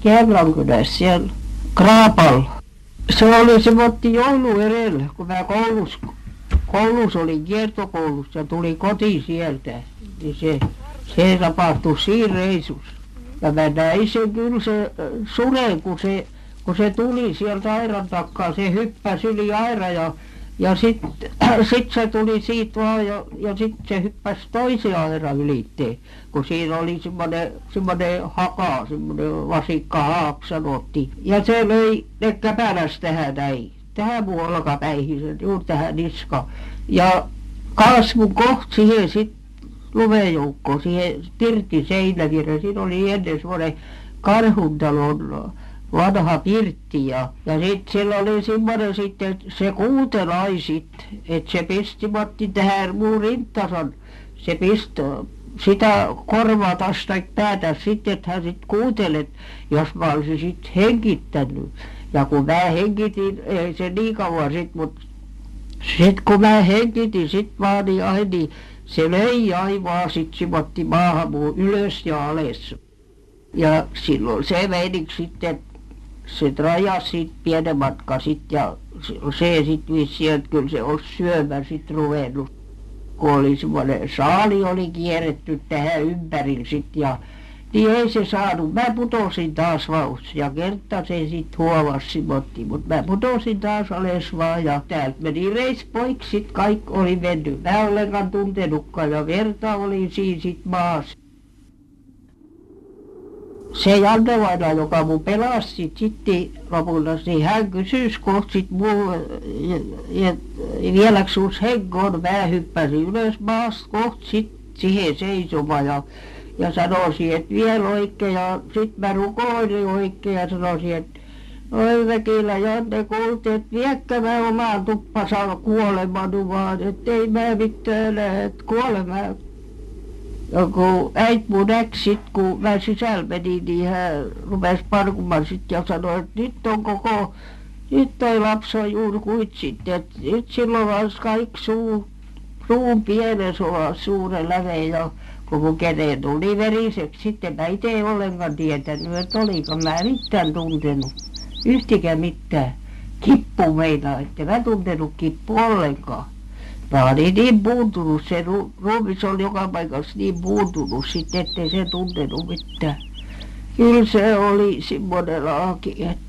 Kevlan kylässä siellä Kraapalla. Se oli semmoinen joulu edellä, kun mä koulussa olin kiertokoulussa ja tulin kotiin sieltä, niin se tapahtui siinä reissussa. Ja mä näin sen kyllä se suden, kun se tuli sieltä airan takaa, se hyppäsi yli airan ja sitten sit se tuli siitä vaan ja sitten se hyppäsi toisen airan ylitteen, kun siinä oli semmoinen haka, semmoinen vasikkahaaka sanottiin. Ja se löi ne käpälässä tähän näin, tähän mun olkapäihin, juuri tähän niskaan. Ja kasvun kohta siihen sitten lumejoukkoon, siihen pirtin seinäviereen, siinä oli ennen semmoinen karhuntalon vanha pirtti ja sitten sillä oli semmoinen sitten, että se kuutelai sitten, että se pisti Matti tähän muun rintasan, se pisti sitä korvaa taas tai päätä sitten, että hän sitten kuunteli, että jos mä olisin sitten hengittänyt. Ja kun mä hengitin, ei se niin kauan sitten, mutta sitten kun mä hengitin sitten vaan niin aina, se löi aivaa sitten se Matti maahan muun ylös ja alas. Ja silloin se meni sitten, se rajasi sitten pienen matkan sitten ja se sitten vissiin, että kyllä se olisi syömä sitten ruvennut. Kun oli semmoinen saali oli kierretty tähän ympärille sitten ja niin ei se saanut. Mä putosin taas vauhti ja kerta se sitten huomasi Matti, mutta mä putosin taas alas vaan ja täältä meni reis poikki sitten kaikki oli mennyt. Mä ollenkaan tuntenutkaan ja verta oli siinä sitten maassa. Se Janne-vainaja, joka mun pelasi sitten lopulta, niin hän kysyisi kohta sitten mulle, ja vieläks sun henki on, mä hyppäsin ylös maasta kohta sitten siihen seisomaan ja sanoisin, että vielä oikein, ja sitten mä rukoilin oikein ja sanoisin, että oi väkillä Janne, kuulte, että viekkä mä omaan tuppasan kuoleman vaan, että ei mä mitään enää, että kuolemaa. Ja kun äiti mun näki sit, kun mä sisällä menin, niin hän rupesi parkumaan sit ja sanoi, että nyt toi lapsi on juuri kuitsit, että nyt silloin olisi kaikki suun pienen suuren läveen ja kun mun käteen tuli veriseksi, sitten mä itse ei ollenkaan tietänyt, että oliko mä mitään tuntenut, yhtikään mitään kippu meinaa, että mä tuntenut kippu ollenkaan. Mä olin niin puutunut, se ruumis oli joka paikassa niin puutunut sitten, ettei se tuntenut mitään. Kyllä se oli semmoinen laaki, että